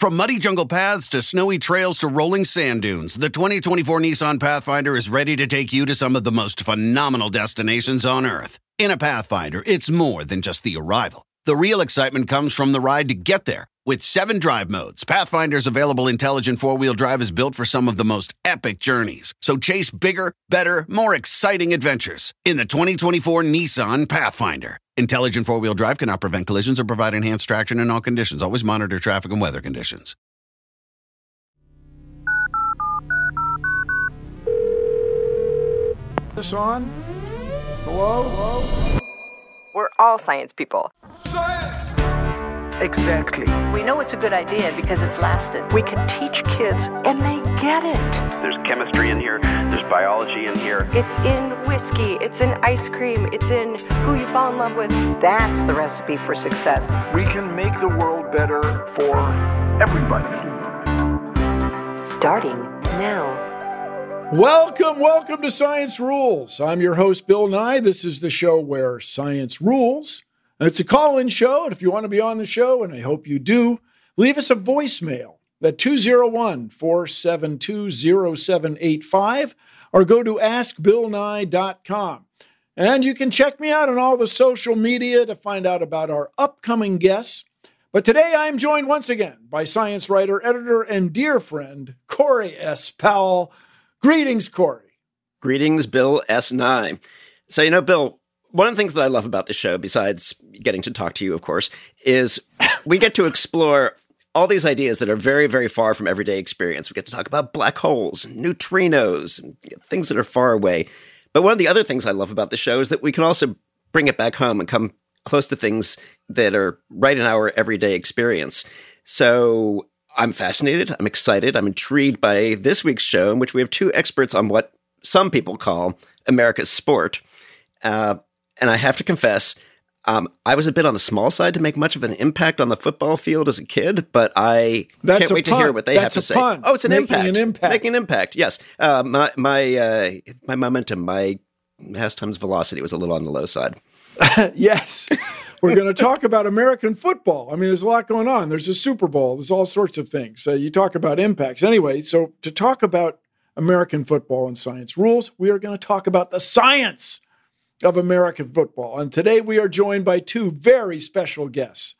From muddy jungle paths to snowy trails to rolling sand dunes, the 2024 Nissan Pathfinder is ready to take you to some of the most phenomenal destinations on Earth. In a Pathfinder, it's more than just the arrival. The real excitement comes from the ride to get there. With 7 drive modes, Pathfinder's available intelligent four-wheel drive is built for some of the most epic journeys. So chase bigger, better, more exciting adventures in the 2024 Nissan Pathfinder. Intelligent four-wheel drive cannot prevent collisions or provide enhanced traction in all conditions. Always monitor traffic and weather conditions. This on? Hello? Hello? We're all science people. Science! Exactly. We know it's a good idea because it's lasted. We can teach kids, and they get it. There's chemistry in here. There's biology in here. It's in whiskey. It's in ice cream. It's in who you fall in love with. That's the recipe for success. We can make the world better for everybody. Starting now. Welcome to Science Rules. I'm your host, Bill Nye. This is the show where science rules. It's a call-in show, and if you want to be on the show, and I hope you do, leave us a voicemail at 201-472-0785 or go to askbillnye.com. And you can check me out on all the social media to find out about our upcoming guests. But today I'm joined once again by science writer, editor, and dear friend, Corey S. Powell. Greetings, Corey. Greetings, Bill S. Nye. So, you know, Bill, one of the things that I love about the show, besides getting to talk to you, of course, is we get to explore all these ideas that are very, very far from everyday experience. We get to talk about black holes, and neutrinos, and things that are far away. But one of the other things I love about the show is that we can also bring it back home and come close to things that are right in our everyday experience. So I'm fascinated, I'm excited, I'm intrigued by this week's show, in which we have two experts on what some people call America's sport. And I have to confess, I was a bit on the small side to make much of an impact on the football field as a kid, but I can't wait to hear what they have to say. Oh, it's an impact. Making an impact, yes. My momentum, my mass times velocity was a little on the low side. Yes. We're going to talk about American football. I mean, there's a lot going on. There's a Super Bowl. There's all sorts of things. You talk about impacts. Anyway, so to talk about American football and science rules, we are going to talk about the science of American football. And today we are joined by two very special guests.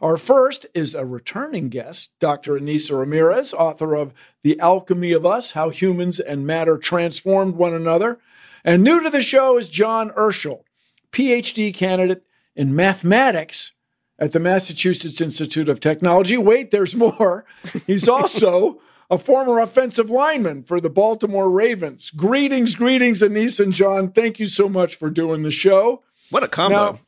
Our first is a returning guest, Dr. Ainissa Ramirez, author of The Alchemy of Us, How Humans and Matter Transformed One Another. And new to the show is John Urschel, PhD candidate in mathematics at the Massachusetts Institute of Technology. Wait, there's more. He's also a former offensive lineman for the Baltimore Ravens. Greetings, Ainissa and John. Thank you so much for doing the show. What a combo.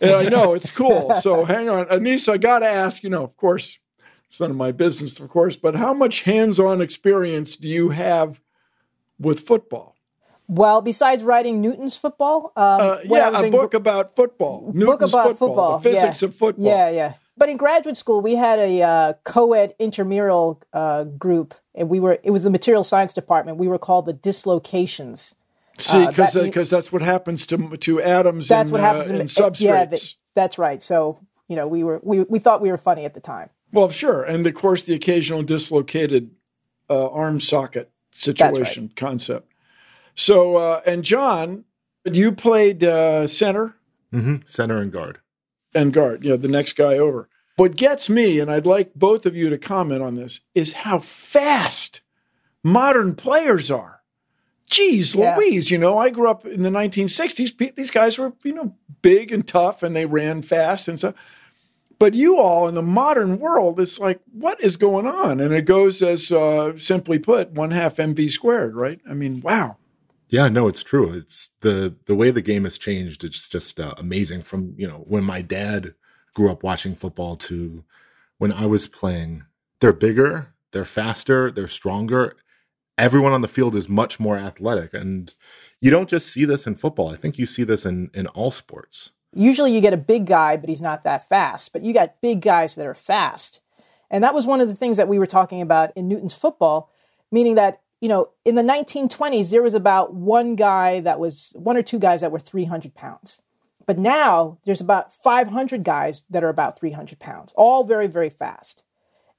Now, I know, it's cool. So hang on. Ainissa, I got to ask, of course, it's none of my business, of course, but how much hands-on experience do you have with football? Well, besides writing Newton's Football. A book about football. Newton's Football. The physics of football. Yeah. But in graduate school, we had a co-ed intramural group, and it was the material science department. We were called the Dislocations. See, because that's what happens to atoms in substrates. Yeah, that's right. So, we thought we were funny at the time. Well, sure. And, of course, the occasional dislocated arm socket situation concept. So, and John, you played center? Mm-hmm. Center and guard. The next guy over. What gets me, and I'd like both of you to comment on this, is how fast modern players are. Geez Louise, I grew up in the 1960s. These guys were, big and tough, and they ran fast and stuff. But you all in the modern world, it's like, what is going on? And it goes as, simply put, 1/2 mv squared, right? I mean, wow. Yeah, no, it's true. It's the way the game has changed. It's just amazing from, when my dad grew up watching football to when I was playing, they're bigger, they're faster, they're stronger. Everyone on the field is much more athletic. And you don't just see this in football. I think you see this in all sports. Usually you get a big guy, but he's not that fast. But you got big guys that are fast. And that was one of the things that we were talking about in Newton's Football, meaning that, you know, in the 1920s, there was about one or two guys that were 300 pounds. But now there's about 500 guys that are about 300 pounds, all very, very fast.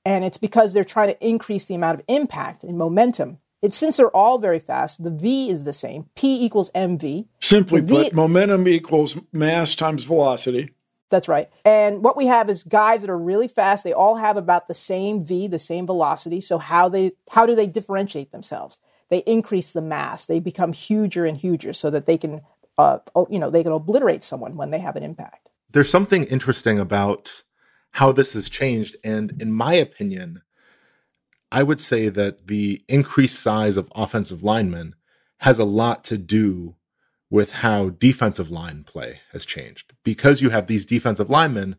And it's because they're trying to increase the amount of impact and momentum. Since they're all very fast, the V is the same. P equals MV. Simply put, momentum equals mass times velocity. That's right. And what we have is guys that are really fast. They all have about the same V, the same velocity. So how do they differentiate themselves? They increase the mass. They become huger and huger so that they can they can obliterate someone when they have an impact. There's something interesting about how this has changed. And in my opinion, I would say that the increased size of offensive linemen has a lot to do with how defensive line play has changed. Because you have these defensive linemen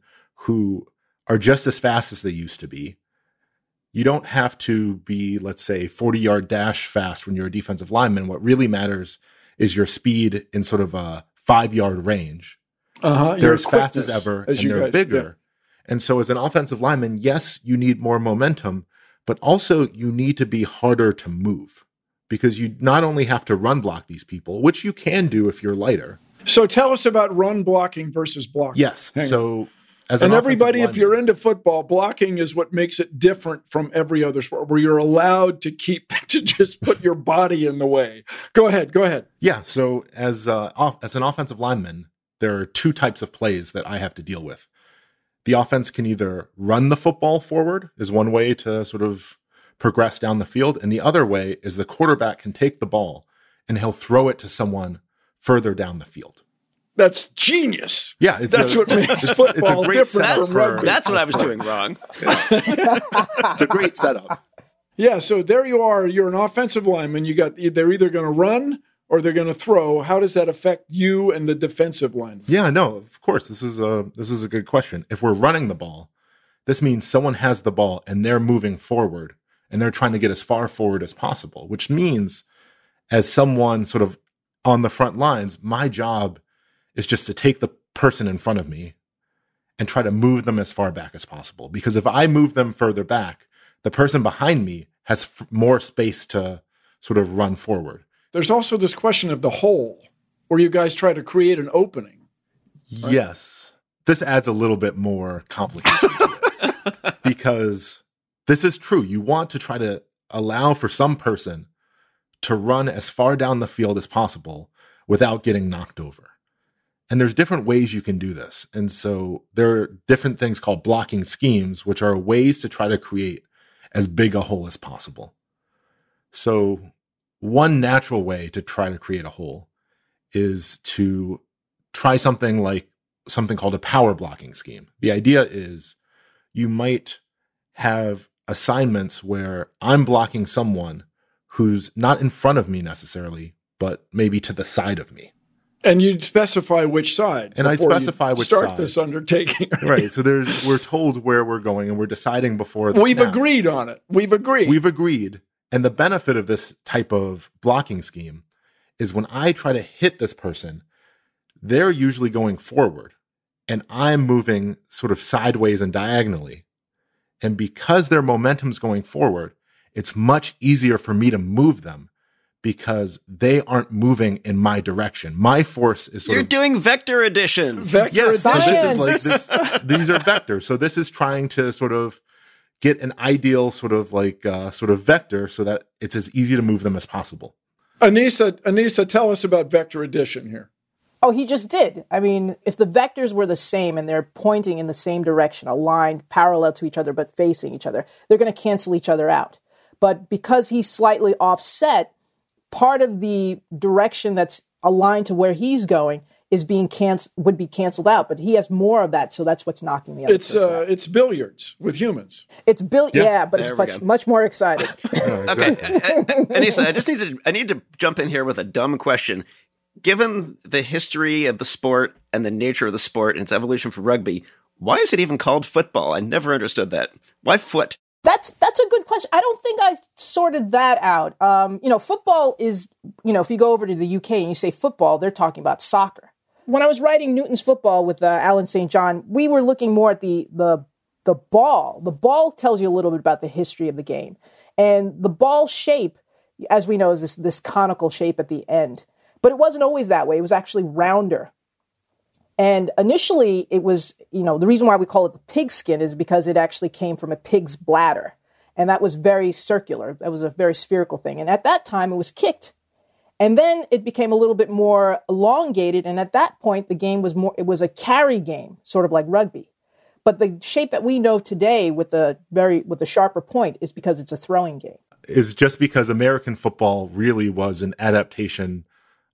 who are just as fast as they used to be. You don't have to be, let's say, 40-yard dash fast when you're a defensive lineman. What really matters is your speed in sort of a 5-yard range. They're as fast as ever, and they're bigger. Yeah. And so as an offensive lineman, yes, you need more momentum, but also you need to be harder to move because you not only have to run block these people, which you can do if you're lighter. So tell us about run blocking versus blocking. Yes. Everybody, if you're into football, blocking is what makes it different from every other sport where you're allowed to just put your body in the way. Go ahead. Yeah. So as an offensive lineman, there are two types of plays that I have to deal with. The offense can either run the football forward is one way to sort of progress down the field. And the other way is the quarterback can take the ball and he'll throw it to someone further down the field. That's genius. Yeah. What makes football different from rugby. That's what I was doing wrong. It's a great setup. Yeah. So there you are. You're an offensive lineman. They're either going to run or they're going to throw. How does that affect you and the defensive line? Yeah, no, of course. This is a good question. If we're running the ball, this means someone has the ball and they're moving forward and they're trying to get as far forward as possible, which means as someone sort of on the front lines, my job is just to take the person in front of me and try to move them as far back as possible. Because if I move them further back, the person behind me has more space to sort of run forward. There's also this question of the hole, where you guys try to create an opening. Right? Yes. This adds a little bit more complication to it, because this is true. You want to try to allow for some person to run as far down the field as possible without getting knocked over. And there's different ways you can do this. And so there are different things called blocking schemes, which are ways to try to create as big a hole as possible. So one natural way to try to create a hole is to try something like something called a power blocking scheme. The idea is you might have assignments where I'm blocking someone who's not in front of me necessarily, but maybe to the side of me. And you'd specify which side. And I'd specify which side. Start this undertaking. Right. So we're told where we're going and we're deciding before the snap. We've agreed on it. And the benefit of this type of blocking scheme is when I try to hit this person, they're usually going forward and I'm moving sort of sideways and diagonally. And because their momentum's going forward, it's much easier for me to move them because they aren't moving in my direction. My force is doing vector addition. These are vectors. So this is trying to sort of get an ideal sort of vector so that it's as easy to move them as possible. Ainissa, tell us about vector addition here. Oh, he just did. I mean, if the vectors were the same and they're pointing in the same direction, aligned, parallel to each other, but facing each other, they're going to cancel each other out. But because he's slightly offset, part of the direction that's aligned to where he's going is would be canceled out, but he has more of that, so that's what's knocking the other person out. It's billiards with humans. But it's much more exciting. Okay, Ainissa, I need to jump in here with a dumb question. Given the history of the sport and the nature of the sport and its evolution for rugby, Why is it even called football? I never understood that. Why foot? That's a good question. I don't think I sorted that out. Football is, if you go over to the UK and you say football, they're talking about soccer. When I was writing Newton's Football with Alan St. John, we were looking more at the ball. The ball tells you a little bit about the history of the game. And the ball shape, as we know, is this conical shape at the end. But it wasn't always that way. It was actually rounder. And initially, it was, the reason why we call it the pigskin is because it actually came from a pig's bladder. And that was very circular. That was a very spherical thing. And at that time, it was kicked. And then it became a little bit more elongated. And at that point, the game was more, it was a carry game, sort of like rugby. But the shape that we know today with the sharper point is because it's a throwing game. Is just because American football really was an adaptation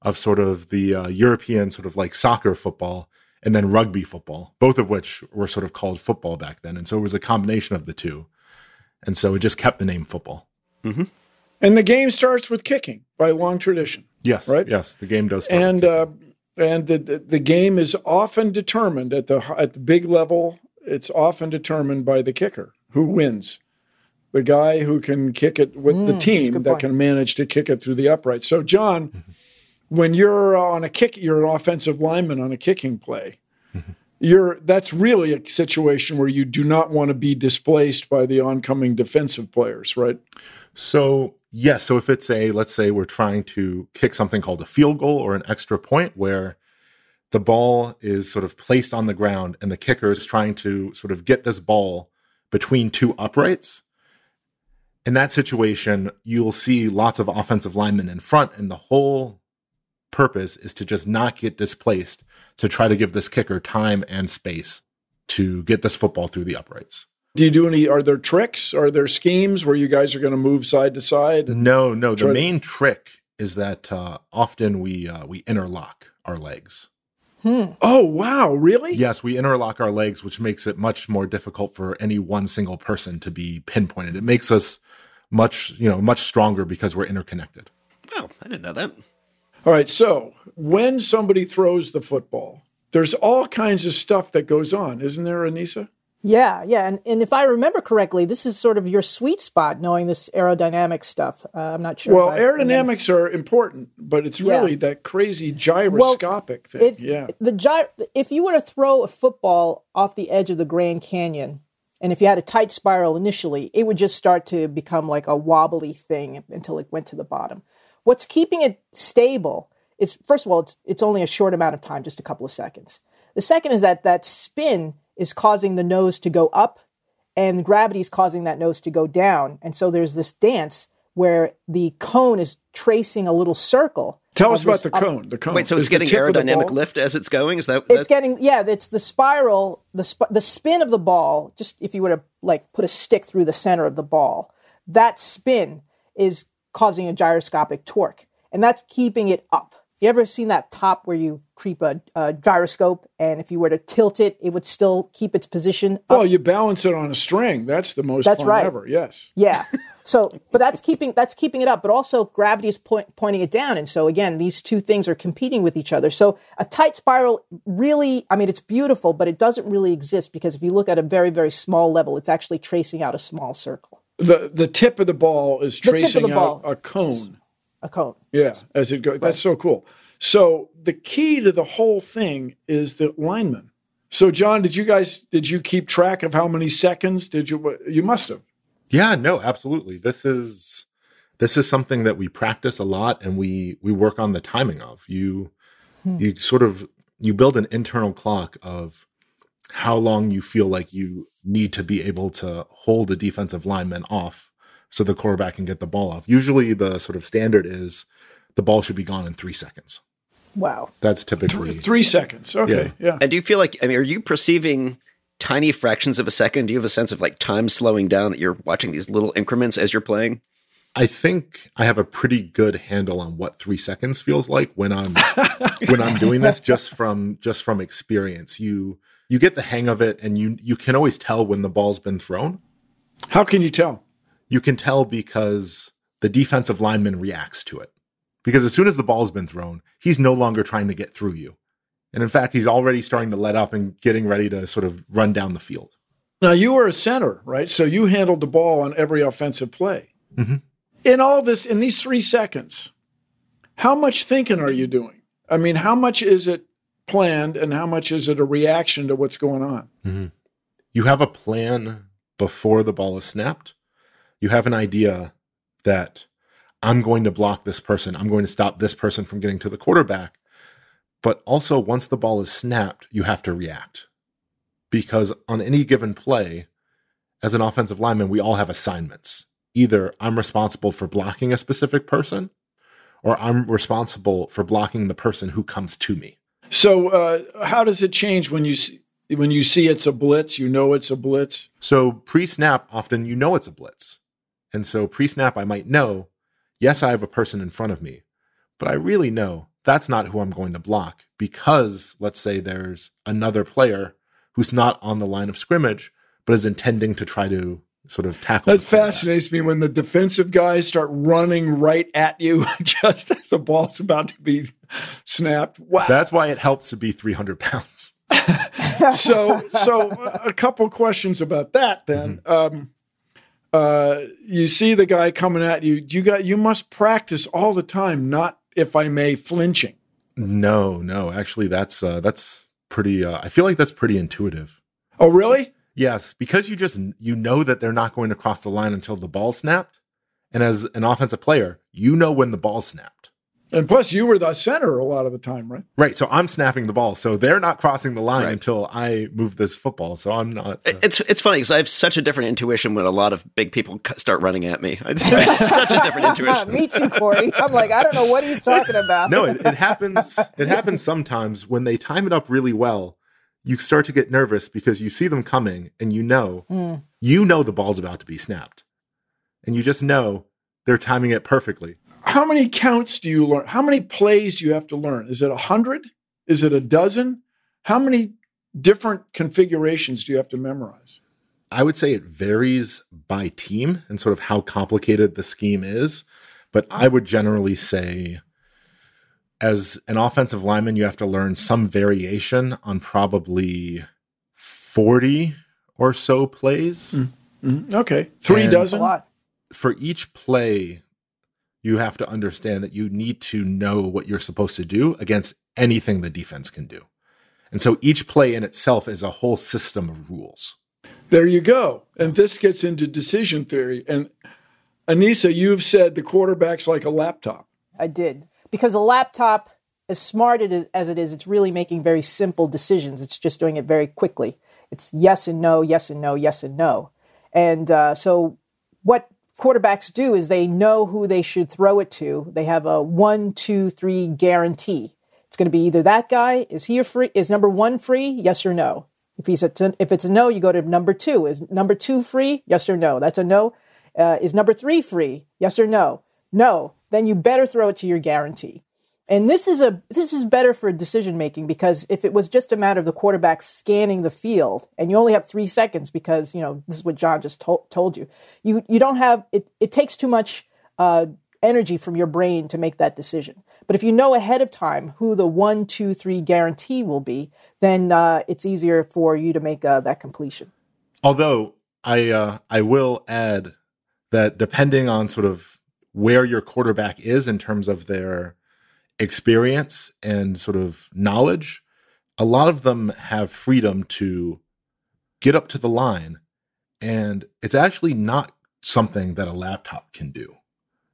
of sort of the European sort of like soccer football and then rugby football, both of which were sort of called football back then. And so it was a combination of the two. And so it just kept the name football. Mm-hmm. And the game starts with kicking by long tradition. Yes, right? Yes, the game does start with kicking. And the game is often determined at the big level. It's often determined by the kicker who wins. The guy who can kick it with the team that can manage to kick it through the uprights. So, John, mm-hmm. when you're on a kick, you're an offensive lineman on a kicking play. Mm-hmm. That's really a situation where you do not want to be displaced by the oncoming defensive players, right? So, yes. Yeah, so if it's let's say we're trying to kick something called a field goal or an extra point where the ball is sort of placed on the ground and the kicker is trying to sort of get this ball between two uprights. In that situation, you'll see lots of offensive linemen in front, and the whole purpose is to just not get displaced, to try to give this kicker time and space to get this football through the uprights. Are there tricks? Are there schemes where you guys are going to move side to side? No. The main trick is that often we interlock our legs. Hmm. Oh, wow. Really? Yes, we interlock our legs, which makes it much more difficult for any one single person to be pinpointed. It makes us much stronger because we're interconnected. Oh, I didn't know that. All right. So when somebody throws the football, there's all kinds of stuff that goes on. Isn't there, Ainissa? Yeah. And if I remember correctly, this is sort of your sweet spot, knowing this aerodynamic stuff. I'm not sure. Well, aerodynamics are important, but it's really that crazy gyroscopic thing. If you were to throw a football off the edge of the Grand Canyon, and if you had a tight spiral initially, it would just start to become like a wobbly thing until it went to the bottom. What's keeping it stable is, first of all, it's only a short amount of time, just a couple of seconds. The second is that spin is causing the nose to go up, and gravity is causing that nose to go down. And so there's this dance where the cone is tracing a little circle. Tell us about the cone. The cone. Wait, so it's getting aerodynamic lift as it's going? Is that it's getting? Yeah, it's the spiral, the spin of the ball. Just if you were to like put a stick through the center of the ball, that spin is causing a gyroscopic torque, and that's keeping it up. You ever seen that top where you creep a gyroscope, and if you were to tilt it, it would still keep its position up? Well, you balance it on a string. That's the most fun ever, yes. Yeah. So, but that's keeping it up, but also gravity is pointing it down. And so, again, these two things are competing with each other. So a tight spiral really, it's beautiful, but it doesn't really exist because if you look at a very, very small level, it's actually tracing out a small circle. The tip of the ball is tracing out a cone. Yes. A cone. Yeah, as it goes. Right. That's so cool. So the key to the whole thing is the lineman. So John, did you keep track of how many seconds you must have? Yeah, no, absolutely. This is something that we practice a lot and we work on the timing of. You build an internal clock of how long you feel like you need to be able to hold a defensive lineman off so the quarterback can get the ball off. Usually the sort of standard is the ball should be gone in 3 seconds. Wow. That's typically... 3 seconds. Okay, yeah. And do you feel like, are you perceiving tiny fractions of a second? Do you have a sense of like time slowing down that you're watching these little increments as you're playing? I think I have a pretty good handle on what 3 seconds feels like when I'm doing this just from experience. You get the hang of it, and you can always tell when the ball's been thrown. How can you tell? You can tell because the defensive lineman reacts to it. Because as soon as the ball's been thrown, he's no longer trying to get through you. And in fact, he's already starting to let up and getting ready to sort of run down the field. Now, you were a center, right? So you handled the ball on every offensive play. Mm-hmm. In all this, in these 3 seconds, how much thinking are you doing? I mean, how much is it planned and how much is it a reaction to what's going on? Mm-hmm. You have a plan before the ball is snapped. You have an idea that I'm going to block this person. I'm going to stop this person from getting to the quarterback. But also, once the ball is snapped, you have to react. Because on any given play, as an offensive lineman, we all have assignments. Either I'm responsible for blocking a specific person, or I'm responsible for blocking the person who comes to me. So how does it change when you see it's a blitz, you know it's a blitz? So pre-snap, often you know it's a blitz. And so pre-snap, I might know, yes, I have a person in front of me, but I really know that's not who I'm going to block because, let's say, there's another player who's not on the line of scrimmage, but is intending to try to sort of tackle. That fascinates me when the defensive guys start running right at you just as the ball's about to be snapped. Wow. That's why it helps to be 300 pounds. So a couple questions about that then. Mm-hmm. You see the guy coming at you. You must practice all the time, not, if I may, flinching. No. Actually, that's pretty. I feel like that's pretty intuitive. Oh, really? Yes, because you know that they're not going to cross the line until the ball snapped, and as an offensive player, you know when the ball snapped. And plus, you were the center a lot of the time, right? Right. So I'm snapping the ball, so they're not crossing the line until I move this football. So I'm not. It's funny because I have such a different intuition when a lot of big people start running at me. It's such a different intuition. Me too, Corey. I'm like, I don't know what he's talking about. No, it happens. It happens sometimes when they time it up really well. You start to get nervous because you see them coming, and you know the ball's about to be snapped, and you just know they're timing it perfectly. How many counts do you learn? How many plays do you have to learn? Is it 100? Is it a dozen? How many different configurations do you have to memorize? I would say it varies by team and sort of how complicated the scheme is. But I would generally say as an offensive lineman, you have to learn some variation on probably 40 or so plays. Mm-hmm. Okay. 3 dozen? A lot. For each play, you have to understand that you need to know what you're supposed to do against anything the defense can do. And so each play in itself is a whole system of rules. There you go. And this gets into decision theory. And Ainissa, you've said the quarterback's like a laptop. I did. Because a laptop, as smart as it is, it's really making very simple decisions. It's just doing it very quickly. It's yes and no, yes and no, yes and no. And so what quarterbacks do is they know who they should throw it to. They have a 1, 2, 3 guarantee. It's going to be either that guy, is number one free, yes or no. If it's a no, you go to number two. Is number two free, yes or no? That's a no. Is number three free, yes or no? No. Then you better throw it to your guarantee. And this is better for decision making, because if it was just a matter of the quarterback scanning the field and you only have 3 seconds, because this is what John just told you, you don't have it. It takes too much energy from your brain to make that decision. But if you know ahead of time who the 1, 2, 3 guarantee will be, then it's easier for you to make that completion. Although I will add that depending on sort of where your quarterback is in terms of their experience and sort of knowledge, a lot of them have freedom to get up to the line. And it's actually not something that a laptop can do,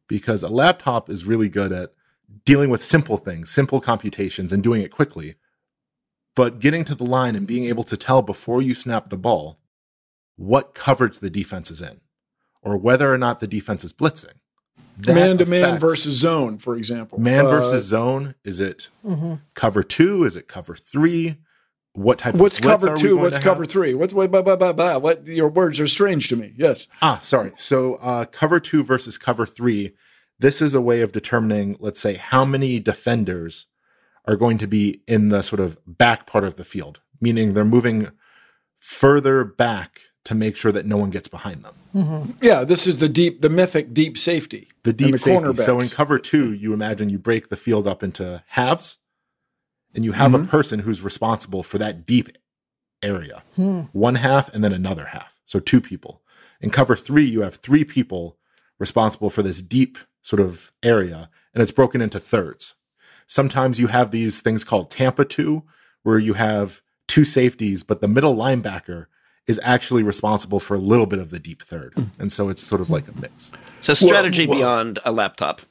because a laptop is really good at dealing with simple things, simple computations, and doing it quickly. But getting to the line and being able to tell before you snap the ball what coverage the defense is in, or whether or not the defense is blitzing. Man-to-man versus zone, for example. Man versus zone. Is it cover two? Is it cover three? What type of blitz are we going to have? What's cover two? What's cover three? What? Your words are strange to me. Yes. Sorry. So cover two versus cover three. This is a way of determining, let's say, how many defenders are going to be in the sort of back part of the field, meaning they're moving further back to make sure that no one gets behind them. Mm-hmm. Yeah, this is the mythic deep safety. The deep safety. So in cover two, you imagine you break the field up into halves, and you have a person who's responsible for that deep area, one half and then another half. So two people. In cover three, you have three people responsible for this deep sort of area, and it's broken into thirds. Sometimes you have these things called Tampa 2, where you have two safeties, but the middle linebacker is actually responsible for a little bit of the deep third. And so it's sort of like a mix. So strategy beyond a laptop.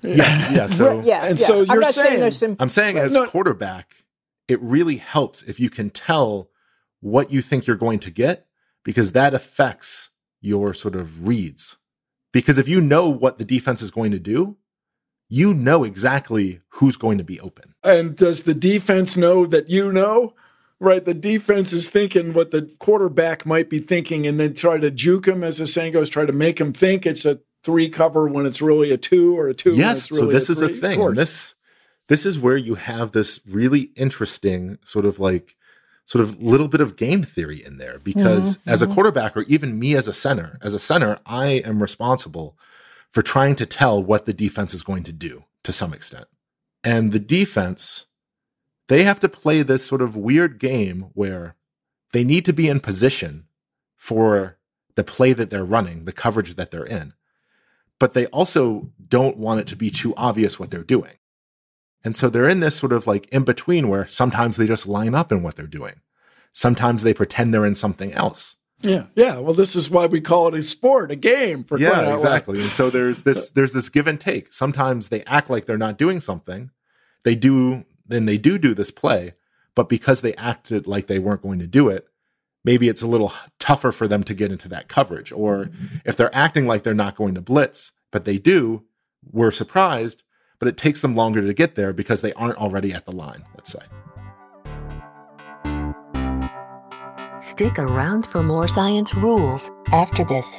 Yeah. So, so you're I'm saying, as quarterback, it really helps if you can tell what you think you're going to get, because that affects your sort of reads. Because if you know what the defense is going to do, you know exactly who's going to be open. And does the defense know that you know? Right, the defense is thinking what the quarterback might be thinking, and then try to juke him, as the saying goes, try to make him think it's a three cover when it's really a two, or a two when it's really a three. Yes, so this is a thing. This is where you have this really interesting sort of little bit of game theory in there, because as a quarterback, or even me as a center, I am responsible for trying to tell what the defense is going to do to some extent. And the defense, they have to play this sort of weird game where they need to be in position for the play that they're running, the coverage that they're in, but they also don't want it to be too obvious what they're doing. And so they're in this sort of in between, where sometimes they just line up in what they're doing. Sometimes they pretend they're in something else. Yeah. Well, this is why we call it a sport, a game. Yeah, exactly. And so there's this give and take. Sometimes they act like they're not doing something. They do this play, but because they acted like they weren't going to do it, maybe it's a little tougher for them to get into that coverage. Or if they're acting like they're not going to blitz, but they do, we're surprised, but it takes them longer to get there because they aren't already at the line, let's say. Stick around for more Science Rules after this.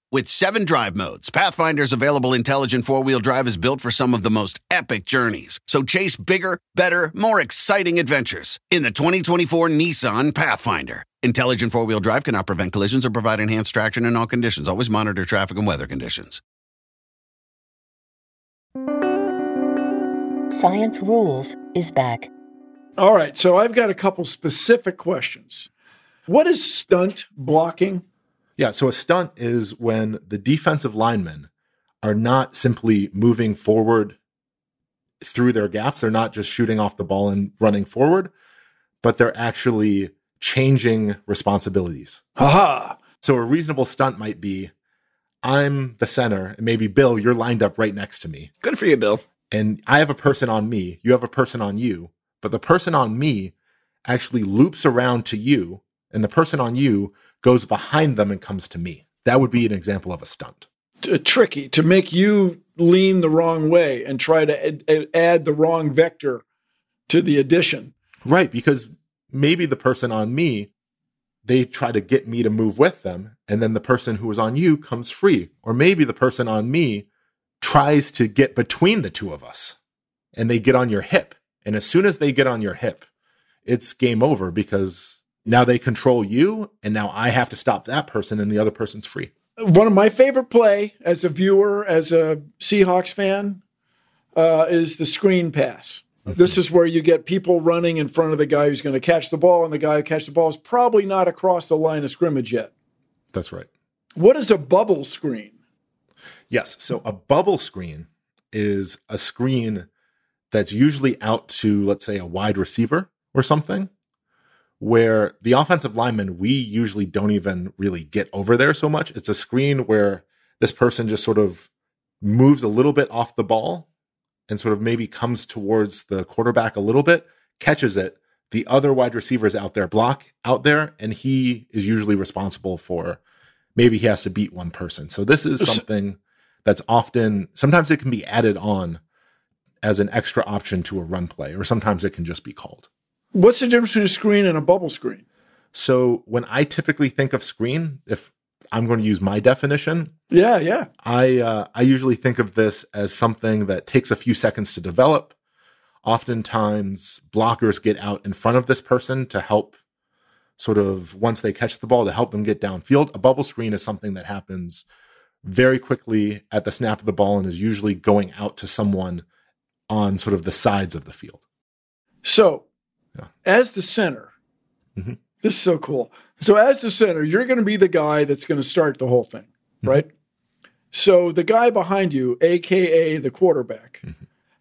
With 7 drive modes, Pathfinder's available intelligent four-wheel drive is built for some of the most epic journeys. So chase bigger, better, more exciting adventures in the 2024 Nissan Pathfinder. Intelligent four-wheel drive cannot prevent collisions or provide enhanced traction in all conditions. Always monitor traffic and weather conditions. Science Rules is back. All right, so I've got a couple specific questions. What is stunt blocking? Yeah, so a stunt is when the defensive linemen are not simply moving forward through their gaps. They're not just shooting off the ball and running forward, but they're actually changing responsibilities. Aha! So a reasonable stunt might be, I'm the center, and maybe, Bill, you're lined up right next to me. Good for you, Bill. And I have a person on me, you have a person on you, but the person on me actually loops around to you, and the person on you goes behind them and comes to me. That would be an example of a stunt. Tricky, to make you lean the wrong way and try to add the wrong vector to the addition. Right, because maybe the person on me, they try to get me to move with them, and then the person who is on you comes free. Or maybe the person on me tries to get between the two of us, and they get on your hip. And as soon as they get on your hip, it's game over, because now they control you, and now I have to stop that person, and the other person's free. One of my favorite play as a viewer, as a Seahawks fan, is the screen pass. Okay. This is where you get people running in front of the guy who's going to catch the ball, and the guy who catches the ball is probably not across the line of scrimmage yet. That's right. What is a bubble screen? Yes, so a bubble screen is a screen that's usually out to, let's say, a wide receiver or something, where the offensive linemen, we usually don't even really get over there so much. It's a screen where this person just sort of moves a little bit off the ball and sort of maybe comes towards the quarterback a little bit, catches it. The other wide receiver is out there, block out there, and he is usually responsible for, maybe he has to beat one person. So this is something that's often, sometimes it can be added on as an extra option to a run play, or sometimes it can just be called. What's the difference between a screen and a bubble screen? So when I typically think of screen, if I'm going to use my definition, I usually think of this as something that takes a few seconds to develop. Oftentimes, blockers get out in front of this person to help sort of, once they catch the ball, to help them get downfield. A bubble screen is something that happens very quickly at the snap of the ball and is usually going out to someone on sort of the sides of the field. So, as the center, this is so cool. So as the center, you're going to be the guy that's going to start the whole thing, right? So the guy behind you, AKA the quarterback,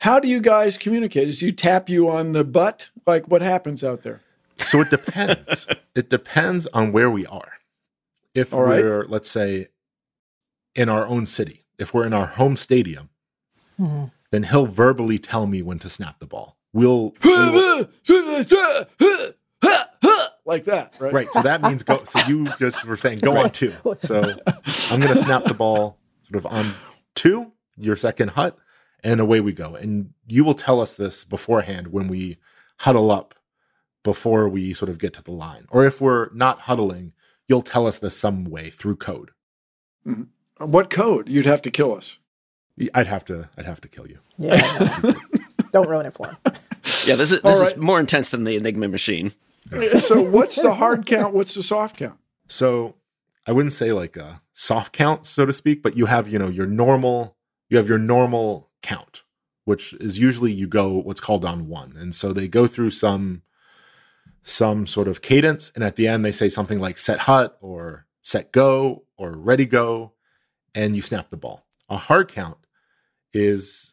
how do you guys communicate? Is you tap you on the butt? Like, what happens out there? So it depends. It depends on where we are. If we're, let's say, in our own city, if we're in our home stadium, then he'll verbally tell me when to snap the ball. We'll like that, right? Right. So that means go. So you just were saying go on two. So I'm going to snap the ball sort of on two, your second hut. And away we go. And you will tell us this beforehand when we huddle up before we sort of get to the line. Or if we're not huddling, you'll tell us this some way through code. What code? You'd have to kill us. I'd have to kill you. Yeah. Don't ruin it for him. Yeah, this is more intense than the Enigma machine. Yeah. So what's the hard count? What's the soft count? So I wouldn't say like a soft count, so to speak, but you have, your normal count, which is usually you go what's called on one. And so they go through some sort of cadence. And at the end, they say something like set hut or set go or ready go. And you snap the ball. A hard count is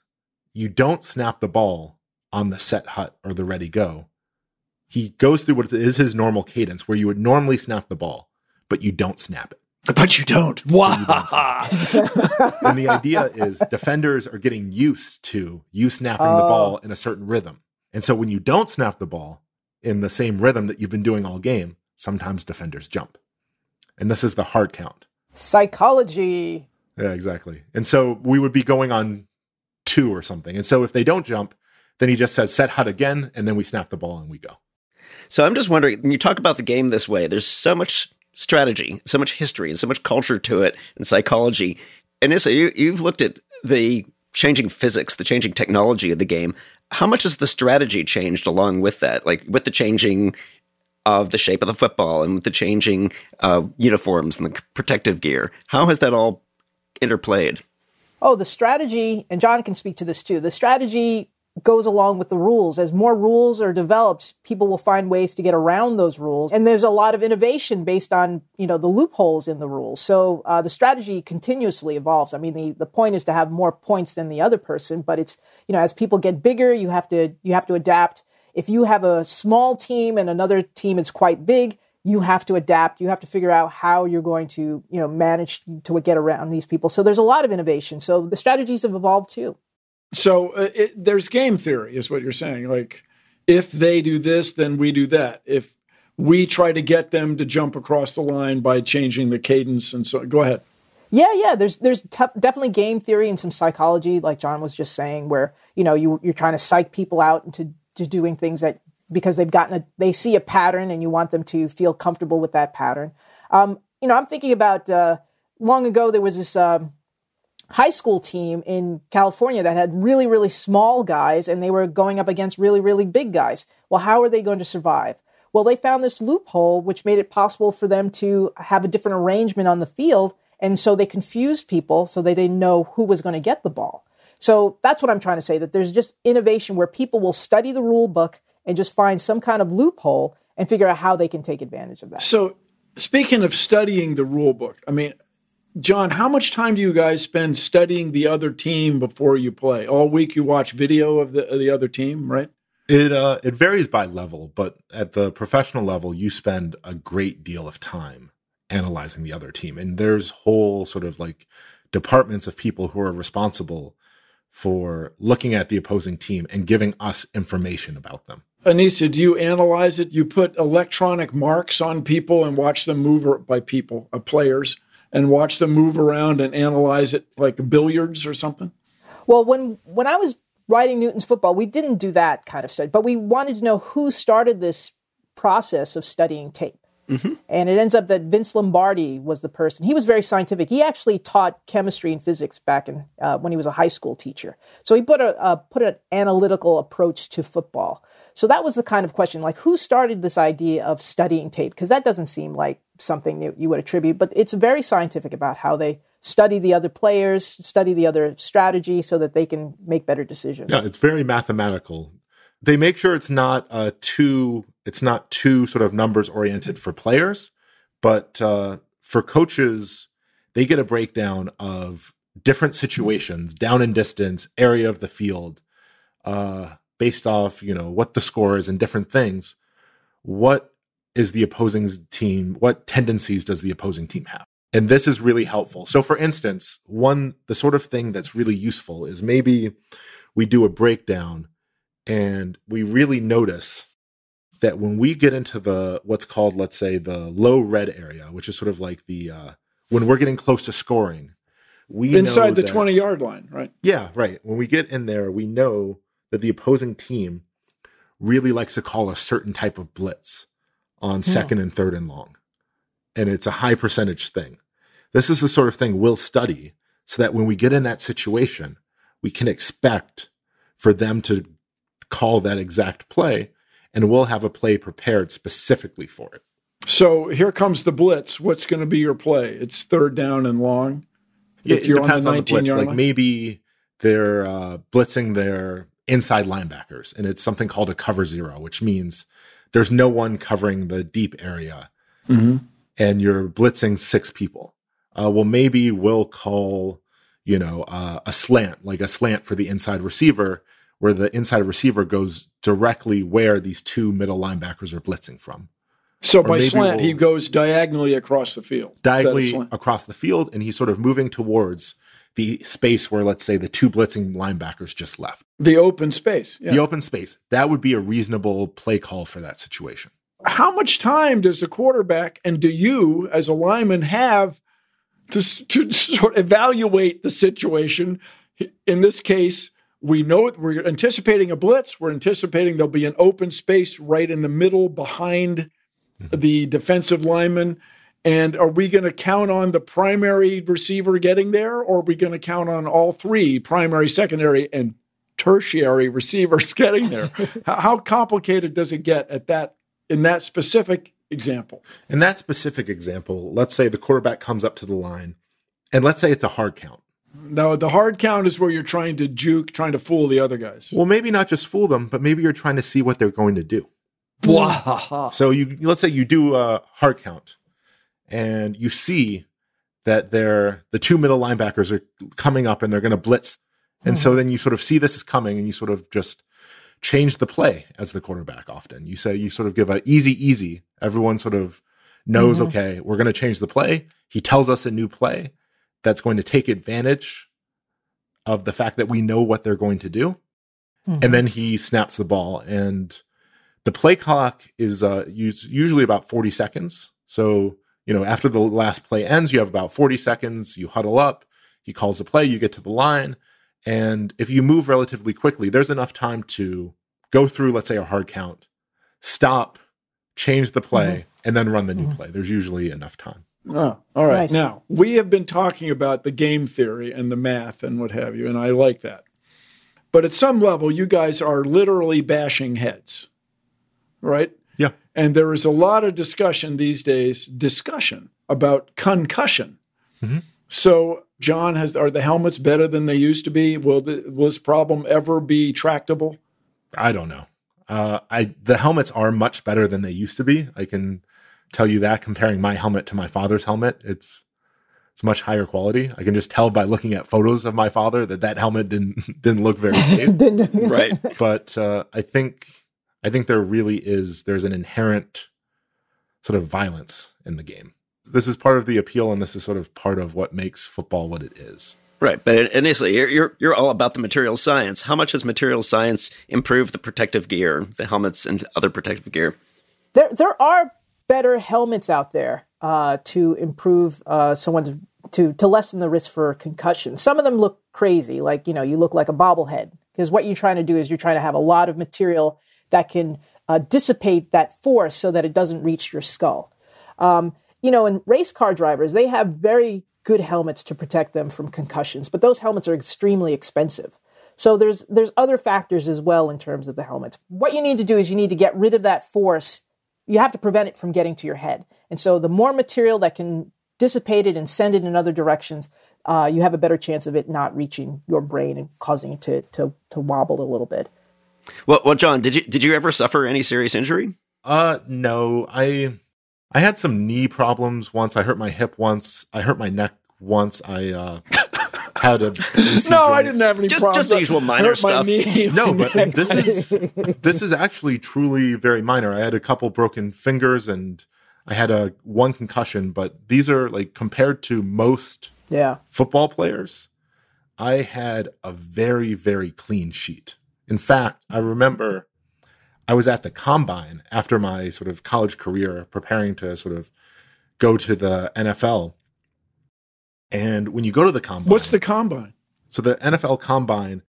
you don't snap the ball on the set hut or the ready go. He goes through what is his normal cadence where you would normally snap the ball, but you don't snap it. But you don't. Wow. And the idea is defenders are getting used to you snapping the ball in a certain rhythm. And so when you don't snap the ball in the same rhythm that you've been doing all game, sometimes defenders jump. And this is the hard count. Psychology. Yeah, exactly. And so we would be going on two or something. And so if they don't jump, then he just says set hut again, and then we snap the ball and we go. So I'm just wondering, when you talk about the game this way, there's so much strategy, so much history, and so much culture to it, and psychology. And Issa, you've looked at the changing physics, the changing technology of the game. How much has the strategy changed along with that? Like with the changing of the shape of the football and with the changing uniforms and the protective gear, how has that all interplayed? Oh, the strategy, and John can speak to this too, the strategy goes along with the rules. As more rules are developed, people will find ways to get around those rules. And there's a lot of innovation based on, the loopholes in the rules. So the strategy continuously evolves. I mean, the point is to have more points than the other person, but it's, as people get bigger, you have to adapt. If you have a small team and another team is quite big, you have to adapt. You have to figure out how you're going to, manage to get around these people. So there's a lot of innovation. So the strategies have evolved too. So there's game theory is what you're saying. Like, if they do this, then we do that. If we try to get them to jump across the line by changing the cadence and so on. Go ahead. Yeah. There's definitely game theory and some psychology, like John was just saying, where, you're trying to psych people out into doing things that because they see a pattern and you want them to feel comfortable with that pattern. I'm thinking about long ago, there was this... high school team in California that had really, really small guys, and they were going up against really, really big guys. Well, how are they going to survive? Well, they found this loophole, which made it possible for them to have a different arrangement on the field. And so they confused people so they didn't know who was going to get the ball. So that's what I'm trying to say, that there's just innovation where people will study the rule book and just find some kind of loophole and figure out how they can take advantage of that. So speaking of studying the rule book, John, how much time do you guys spend studying the other team before you play? All week you watch video of the other team, right? It varies by level, but at the professional level, you spend a great deal of time analyzing the other team. And there's whole sort of like departments of people who are responsible for looking at the opposing team and giving us information about them. Ainissa, do you analyze it? You put electronic marks on people and watch them move by people, players, and watch them move around and analyze it like billiards or something? Well, when I was writing Newton's Football, we didn't do that kind of study, but we wanted to know who started this process of studying tape. Mm-hmm. And it ends up that Vince Lombardi was the person. He was very scientific. He actually taught chemistry and physics back in when he was a high school teacher. So he put an analytical approach to football. So that was the kind of question, like who started this idea of studying tape? Because that doesn't seem like something that you would attribute, but it's very scientific about how they study the other players, study the other strategy so that they can make better decisions. Yeah, it's very mathematical. They make sure it's not too sort of numbers oriented for players, but for coaches, they get a breakdown of different situations, down and distance, area of the field, based off what the score is and different things. What is the opposing team? What tendencies does the opposing team have? And this is really helpful. So, for instance, the sort of thing that's really useful is maybe we do a breakdown and we really notice that when we get into what's called, let's say, the low red area, which is sort of like when we're getting close to scoring, we inside the 20-yard line, right? Yeah, right. When we get in there, we know that the opposing team really likes to call a certain type of blitz on second and third and long. And it's a high percentage thing. This is the sort of thing we'll study so that when we get in that situation, we can expect for them to call that exact play, and we'll have a play prepared specifically for it. So here comes the blitz. What's going to be your play? It's third down and long. If you're on the 19-yard line. Like maybe they're blitzing their inside linebackers, and it's something called a cover zero, which means there's no one covering the deep area. Mm-hmm. And you're blitzing six people. Well, maybe we'll call, a slant, like a slant for the inside receiver, where the inside receiver goes directly where these two middle linebackers are blitzing from. So by slant, he goes diagonally across the field. Diagonally across the field, and he's sort of moving towards the space where, let's say, the two blitzing linebackers just left. The open space. Yeah. The open space. That would be a reasonable play call for that situation. How much time does the quarterback and do you as a lineman have to sort of evaluate the situation? In this case, we know we're anticipating a blitz. We're anticipating there'll be an open space right in the middle behind the defensive lineman. And are we going to count on the primary receiver getting there, or are we going to count on all three, primary, secondary, and tertiary receivers getting there? How complicated does it get at that? In that specific example. Let's say the quarterback comes up to the line, and let's say it's a hard count. No, the hard count is where you're trying to fool the other guys. Well, maybe not just fool them, but maybe you're trying to see what they're going to do. Blah. So let's say you do a hard count, and you see that the two middle linebackers are coming up, and they're going to blitz. And so then you sort of see this is coming, and you sort of just change the play as the quarterback often. You say you sort of give a easy. Everyone sort of knows, okay, we're going to change the play. He tells us a new play that's going to take advantage of the fact that we know what they're going to do. Mm-hmm. And then he snaps the ball. And the play clock is usually about 40 seconds. So, after the last play ends, you have about 40 seconds. You huddle up. He calls the play. You get to the line. And if you move relatively quickly, there's enough time to go through, let's say, a hard count, stop, change the play, and then run the new play. There's usually enough time. Oh, all right. Nice. Now, we have been talking about the game theory and the math and what have you, and I like that. But at some level, you guys are literally bashing heads, right? Yeah. And there is a lot of discussion these days about concussion. Mm-hmm. So, John, are the helmets better than they used to be? Will this problem ever be tractable? I don't know. The helmets are much better than they used to be. I can tell you that, comparing my helmet to my father's helmet. It's It's much higher quality. I can just tell by looking at photos of my father that helmet didn't look very safe. Right. But I think there really is, there's an inherent sort of violence in the game. This is part of the appeal, and this is sort of part of what makes football what it is. Right, but initially, you're all about the material science. How much has material science improved the protective gear, the helmets and other protective gear? There are better helmets out there to improve someone's to lessen the risk for concussion. Some of them look crazy, like you look like a bobblehead, because what you're trying to do is you're trying to have a lot of material that can dissipate that force so that it doesn't reach your skull. And race car drivers, they have very good helmets to protect them from concussions, but those helmets are extremely expensive. So there's other factors as well in terms of the helmets. What you need to do is you need to get rid of that force. You have to prevent it from getting to your head. And so the more material that can dissipate it and send it in other directions, you have a better chance of it not reaching your brain and causing it to wobble a little bit. Well, John, did you ever suffer any serious injury? No, I had some knee problems once. I hurt my hip once. I hurt my neck once. I had a AC no. Joint. I didn't have any problems. Just the usual minor stuff. No, but this is actually truly very minor. I had a couple broken fingers and I had one concussion. But these are compared to most football players, I had a very, very clean sheet. In fact, I remember. I was at the combine after my sort of college career preparing to sort of go to the NFL. And when you go to the combine... What's the combine? So the NFL combine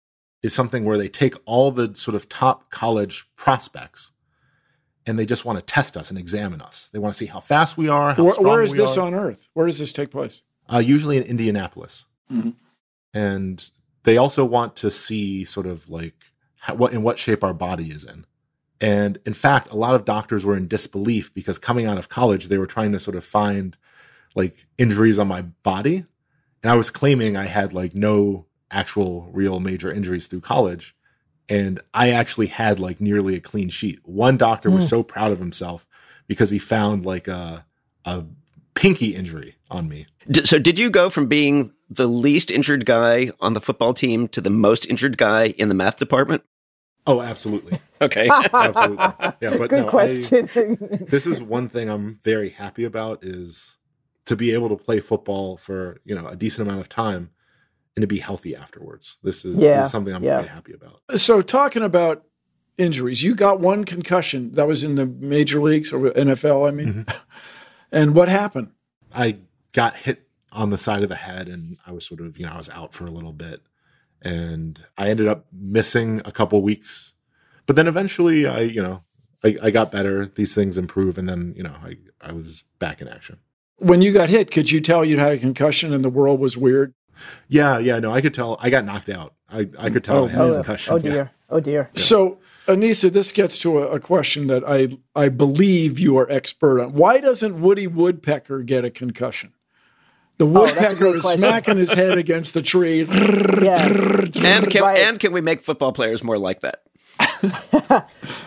is something where they take all the sort of top college prospects and they just want to test us and examine us. They want to see how fast we are, how strong we are. Where is this on earth? Where does this take place? Usually in Indianapolis. Mm-hmm. And they also want to see sort of what shape our body is in. And in fact, a lot of doctors were in disbelief because coming out of college, they were trying to sort of find injuries on my body. And I was claiming I had no actual real major injuries through college. And I actually had nearly a clean sheet. One doctor was so proud of himself because he found a pinky injury on me. So did you go from being the least injured guy on the football team to the most injured guy in the math department? Oh, absolutely. Okay. Absolutely. Yeah, but good question. This is one thing I'm very happy about is to be able to play football for, a decent amount of time and to be healthy afterwards. This is something I'm very happy about. So talking about injuries, you got one concussion that was in the major leagues or NFL, mm-hmm. And what happened? I got hit on the side of the head and I was sort of, I was out for a little bit. And I ended up missing a couple weeks, but then eventually I got better. These things improve. And then, I was back in action. When you got hit, could you tell you had a concussion and the world was weird? Yeah. Yeah. No, I could tell I got knocked out. I could tell I had a concussion. Oh dear. Yeah. Oh dear. Yeah. So Ainissa, this gets to a question that I believe you are expert on. Why doesn't Woody Woodpecker get a concussion? The woodpecker is smacking his head against the tree. And can we make football players more like that?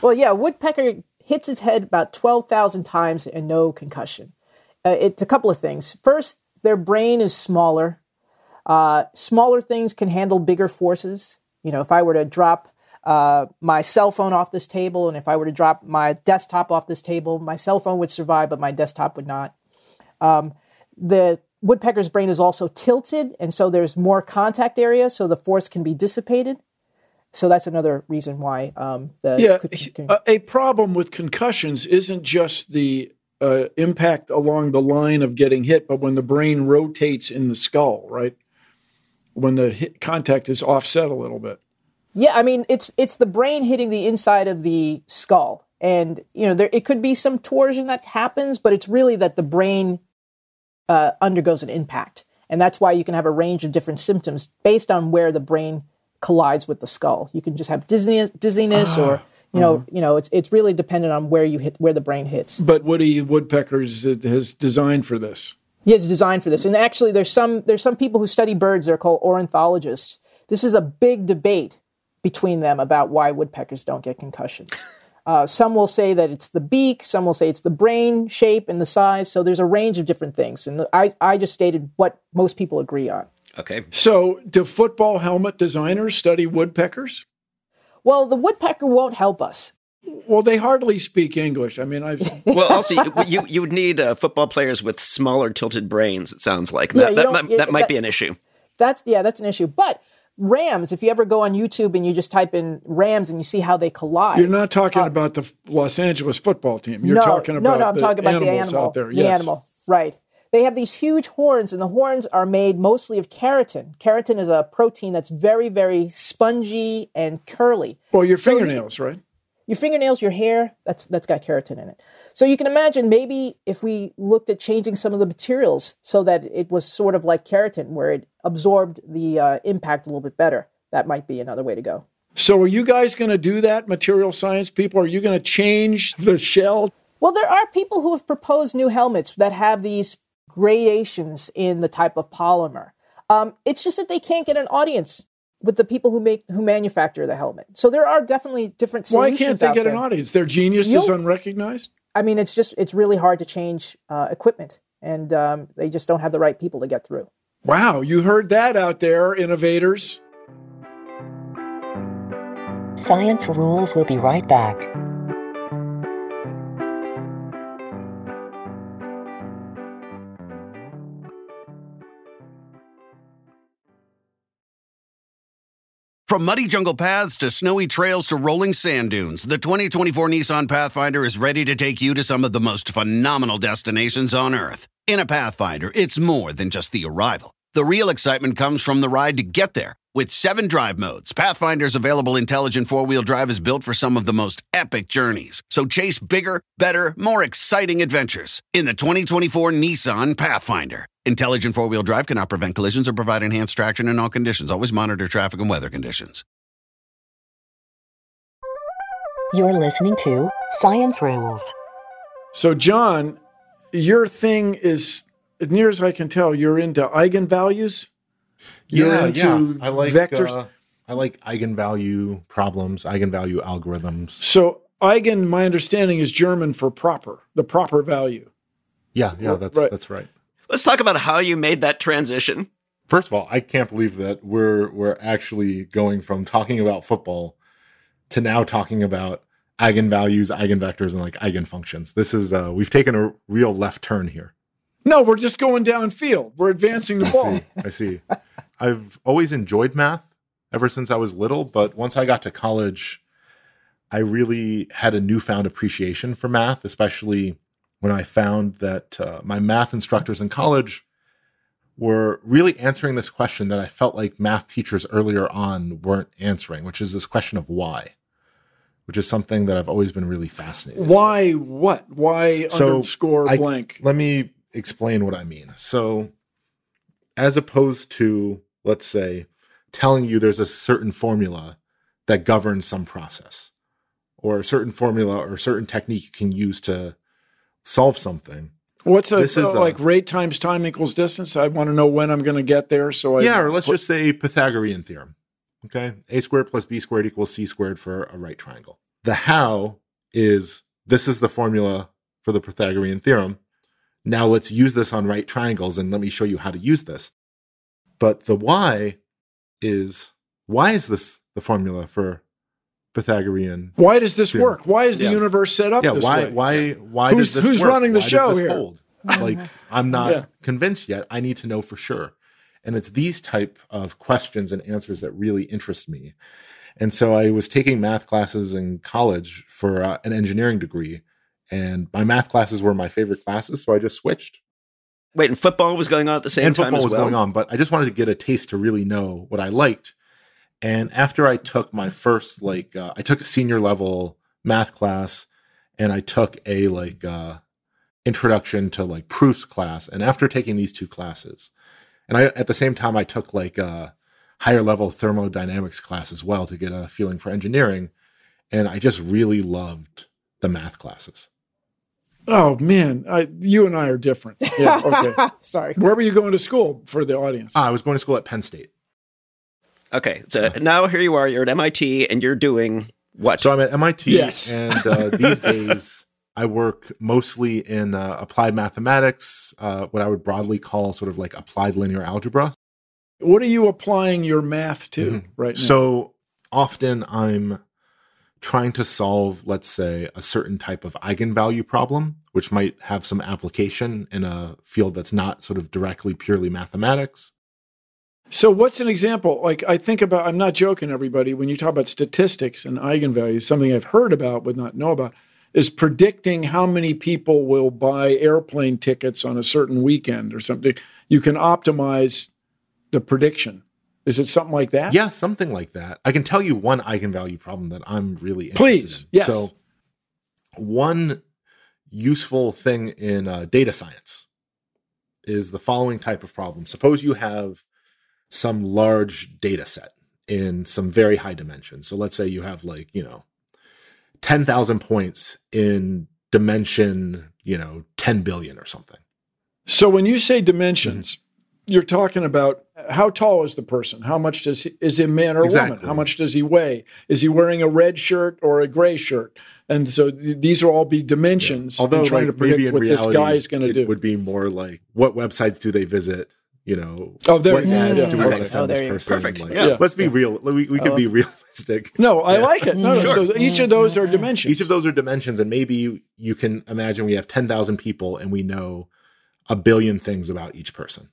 Well, yeah, woodpecker hits his head about 12,000 times and no concussion. It's a couple of things. First, their brain is smaller. Smaller things can handle bigger forces. If I were to drop my cell phone off this table and if I were to drop my desktop off this table, my cell phone would survive, but my desktop would not. The woodpecker's brain is also tilted, and so there's more contact area, so the force can be dissipated. So that's another reason why. A problem with concussions isn't just the impact along the line of getting hit, but when the brain rotates in the skull, right? When the contact is offset a little bit. Yeah, it's the brain hitting the inside of the skull. And, it could be some torsion that happens, but it's really that the brain undergoes an impact. And that's why you can have a range of different symptoms based on where the brain collides with the skull. You can just have dizziness or, it's really dependent on where the brain hits. But Woody Woodpecker has designed for this. He has designed for this. And actually there's some people who study birds. They're called ornithologists. This is a big debate between them about why woodpeckers don't get concussions. Some will say that it's the beak. Some will say it's the brain shape and the size. So there's a range of different things. And I just stated what most people agree on. Okay. So do football helmet designers study woodpeckers? Well, the woodpecker won't help us. Well, they hardly speak English. I mean, Well, also, you would need football players with smaller tilted brains, it sounds like. That might be an issue. That's an issue. But rams, if you ever go on YouTube and you just type in rams and you see how they collide. You're not talking about the Los Angeles football team. I'm talking about the animal. Right. They have these huge horns, and the horns are made mostly of keratin. Keratin is a protein that's very, very spongy and curly. Well, your fingernails, right? Your fingernails, your hair, that's got keratin in it. So you can imagine maybe if we looked at changing some of the materials so that it was sort of like keratin, where it absorbed the impact a little bit better. That might be another way to go. So are you guys going to do that, material science people? Are you going to change the shell? Well, there are people who have proposed new helmets that have these gradations in the type of polymer. It's just that they can't get an audience with the people who manufacture the helmet. So there are definitely different solutions. Why can't they get an audience? Their genius is unrecognized? I mean, it's really hard to change equipment, and they just don't have the right people to get through. Wow, you heard that out there, innovators. Science Rules will be right back. From muddy jungle paths to snowy trails to rolling sand dunes, the 2024 Nissan Pathfinder is ready to take you to some of the most phenomenal destinations on Earth. In a Pathfinder, it's more than just the arrival. The real excitement comes from the ride to get there. With 7 drive modes, Pathfinder's available intelligent four-wheel drive is built for some of the most epic journeys. So chase bigger, better, more exciting adventures in the 2024 Nissan Pathfinder. Intelligent four-wheel drive cannot prevent collisions or provide enhanced traction in all conditions. Always monitor traffic and weather conditions. You're listening to Science Rules. So, John, your thing is, as near as I can tell, you're into eigenvalues? You're into vectors? I like eigenvalue problems, eigenvalue algorithms. So, eigen, my understanding, is German for proper, the proper value. That's right. Let's talk about how you made that transition. First of all, I can't believe that we're actually going from talking about football to now talking about eigenvalues, eigenvectors, and like eigenfunctions. This is we've taken a real left turn here. No, we're just going downfield. We're advancing the ball. I see. I've always enjoyed math ever since I was little, but once I got to college, I really had a newfound appreciation for math, especially when I found that my math instructors in college were really answering this question that I felt like math teachers earlier on weren't answering, which is this question of why, which is something that I've always been really fascinated with. Why what? Why so underscore blank? Let me explain what I mean. So as opposed to, let's say, telling you there's a certain formula that governs some process or a certain formula or a certain technique you can use to solve something. Rate times time equals distance? I want to know when I'm going to get there. Let's just say Pythagorean theorem. Okay. A squared plus B squared equals C squared for a right triangle. The how is this is the formula for the Pythagorean theorem. Now let's use this on right triangles and let me show you how to use this. But the why is this the formula for Pythagorean. Why does this work? Why is the universe set up this way? Why does this work? Who's running the show here? Like, I'm not convinced yet. I need to know for sure. And it's these type of questions and answers that really interest me. And so I was taking math classes in college for an engineering degree, and my math classes were my favorite classes, so I just switched. Wait, and football was going on at the same time as well? And football was going on, but I just wanted to get a taste to really know what I liked. And after I took my first, I took a senior level math class, and I took a, introduction to, proofs class. And after taking these two classes, and at the same time, I took, a higher level thermodynamics class as well to get a feeling for engineering. And I just really loved the math classes. Oh, man. You and I are different. Yeah, okay. Sorry. Where were you going to school for the audience? I was going to school at Penn State. Okay, so now here you are, you're at MIT, and you're doing What? So I'm at MIT, yes. And these days I work mostly in applied mathematics, what I would broadly call sort of like applied linear algebra. What are you applying your math to right now? So often I'm trying to solve, let's say, a certain type of eigenvalue problem, which might have some application in a field that's not sort of directly purely mathematics. So what's an example? Like I think about, I'm not joking, everybody, when you talk about statistics and eigenvalues, something I've heard about but not know about is predicting how many people will buy airplane tickets on a certain weekend or something. You can optimize the prediction. Is it something like that? Yeah, something like that. I can tell you one eigenvalue problem that I'm really interested in. Yes. So one useful thing in data science is the following type of problem. Suppose you have some large data set in some very high dimensions. So let's say you have 10,000 points in dimension, 10 billion or something. So when you say dimensions, you're talking about how tall is the person? How much is he a man or a woman? How much does he weigh? Is he wearing a red shirt or a gray shirt? And so these will all be dimensions. Yeah. Although trying to predict what reality, this guy is going to do. It would be more like, what websites do they visit? What ads do we want to send this person? Perfect. Let's be real. We could be realistic. No, I like it. No. So each of those are dimensions. Each of those are dimensions, and maybe you can imagine we have 10,000 people, and we know a billion things about each person.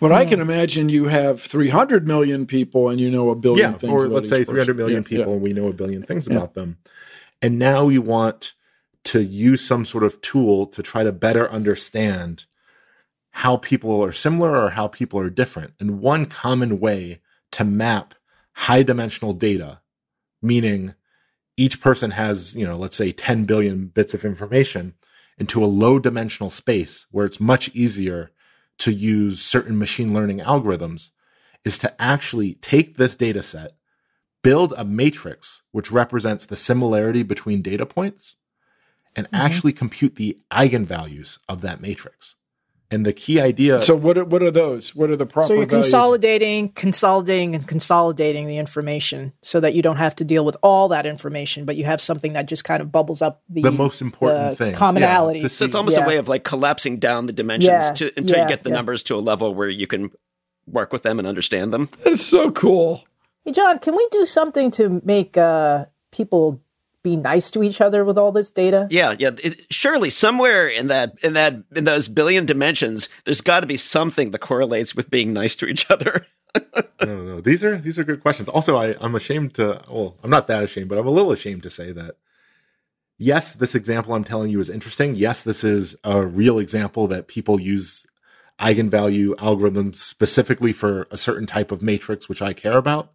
But I can imagine you have 300 million people, and you know a billion things about each person. Or let's say 300 million people, and we know a billion things about them. And now we want to use some sort of tool to try to better understand how people are similar or how people are different. And one common way to map high dimensional data, meaning each person has, let's say 10 billion bits of information, into a low dimensional space where it's much easier to use certain machine learning algorithms, is to actually take this data set, build a matrix which represents the similarity between data points, and actually compute the eigenvalues of that matrix. And the key idea... So what are those? What are the proper values? So you're consolidating the information so that you don't have to deal with all that information, but you have something that just kind of bubbles up the most important thing. Commonality. Yeah. So it's almost a way of like collapsing down the dimensions until you get the numbers to a level where you can work with them and understand them. That's so cool. Hey, John, can we do something to make people... be nice to each other with all this data? Yeah. Surely somewhere in those billion dimensions, there's got to be something that correlates with being nice to each other. No. These are good questions. Also, I'm ashamed to... Well, I'm not that ashamed, but I'm a little ashamed to say that, yes, this example I'm telling you is interesting. Yes, this is a real example that people use eigenvalue algorithms specifically for a certain type of matrix, which I care about.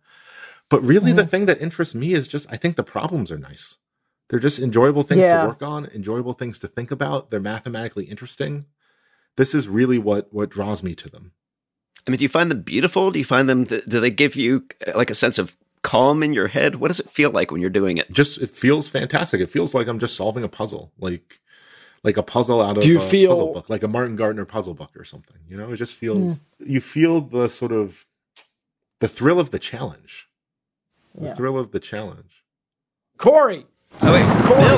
But really the thing that interests me is just, I think the problems are nice. They're just enjoyable things to work on, enjoyable things to think about. They're mathematically interesting. This is really what draws me to them. I mean, do you find them beautiful? Do you find them, do they give you like a sense of calm in your head? What does it feel like when you're doing it? Just, it feels fantastic. It feels like I'm just solving a puzzle, like a puzzle out of a puzzle book, like a Martin Gardner puzzle book or something. It just feels, you feel the sort of, the thrill of the challenge. The thrill of the challenge. Corey! Oh, wait. Corey! Bill.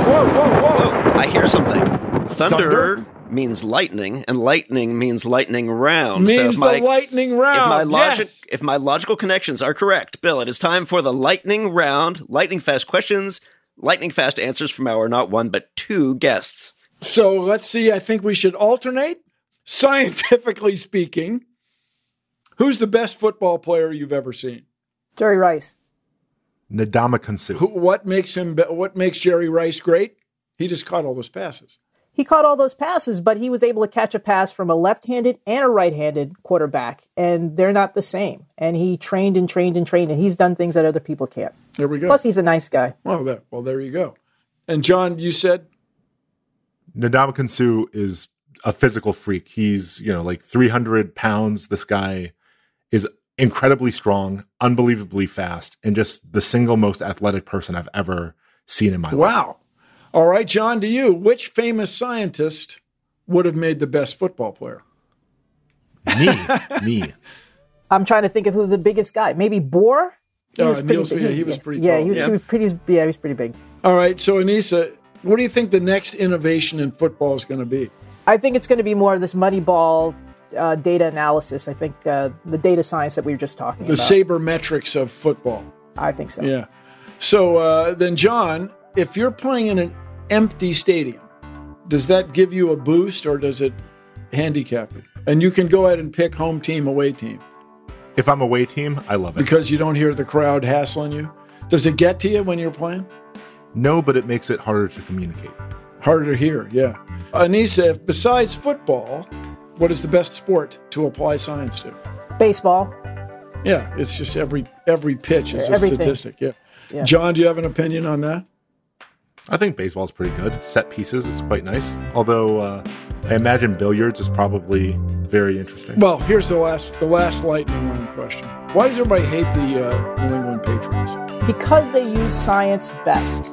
Whoa. I hear something. Thunder means lightning, and lightning means lightning round. If my logical connections are correct, Bill, it is time for the lightning round, lightning-fast questions, lightning-fast answers from our not one but two guests. So let's see. I think we should alternate. Scientifically speaking, who's the best football player you've ever seen? Jerry Rice. Ndamukong Suh. What makes Jerry Rice great? He just caught all those passes. He caught all those passes, but he was able to catch a pass from a left-handed and a right-handed quarterback, and they're not the same. And he trained, and he's done things that other people can't. There we go. Plus, he's a nice guy. Well, there you go. And John, you said? Ndamukong Suh is a physical freak. He's, 300 pounds. This guy is incredibly strong, unbelievably fast, and just the single most athletic person I've ever seen in my life. Wow. All right, John, to you, which famous scientist would have made the best football player? Me. I'm trying to think of who the biggest guy. Maybe Bohr? He was pretty big. All right, so Ainissa, what do you think the next innovation in football is going to be? I think it's going to be more of this muddy ball data analysis. I think the data science that we were just talking about. The sabermetrics of football. I think so. Yeah. So then, John, if you're playing in an empty stadium, does that give you a boost or does it handicap it? And you can go ahead and pick home team, away team. If I'm away team, I love it. Because you don't hear the crowd hassling you? Does it get to you when you're playing? No, but it makes it harder to communicate. Harder to hear, yeah. Ainissa, besides football, what is the best sport to apply science to? Baseball. Yeah, it's just every pitch is a statistic. Yeah. John, do you have an opinion on that? I think baseball's pretty good. Set pieces is quite nice. Although I imagine billiards is probably very interesting. Well, here's the last lightning round question. Why does everybody hate the New England Patriots? Because they use science best.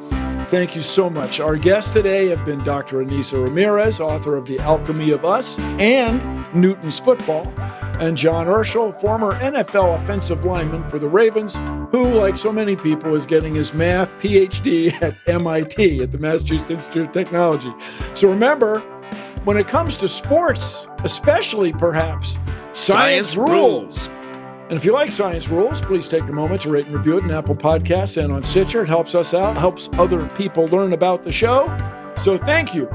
Thank you so much. Our guests today have been Dr. Ainissa Ramirez, author of The Alchemy of Us and Newton's Football, and John Urschel, former NFL offensive lineman for the Ravens, who, like so many people, is getting his math PhD at MIT, at the Massachusetts Institute of Technology. So remember, when it comes to sports, especially perhaps, science rules. And if you like Science Rules, please take a moment to rate and review it in Apple Podcasts and on Stitcher. It helps us out, helps other people learn about the show. So thank you.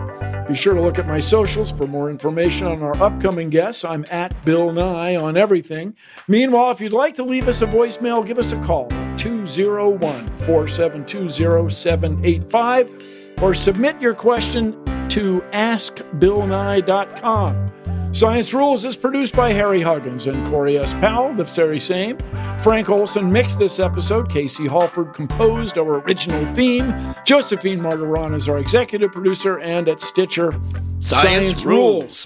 Be sure to look at my socials for more information on our upcoming guests. I'm at Bill Nye on everything. Meanwhile, if you'd like to leave us a voicemail, give us a call, 201-472-0785, or submit your question to askbillnye.com. Science Rules is produced by Harry Huggins and Corey S. Powell, the very same. Frank Olson mixed this episode. Casey Halford composed our original theme. Josephine Martiron is our executive producer, and at Stitcher, Science Rules.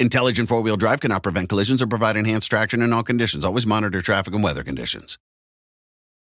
Intelligent four-wheel drive cannot prevent collisions or provide enhanced traction in all conditions. Always monitor traffic and weather conditions.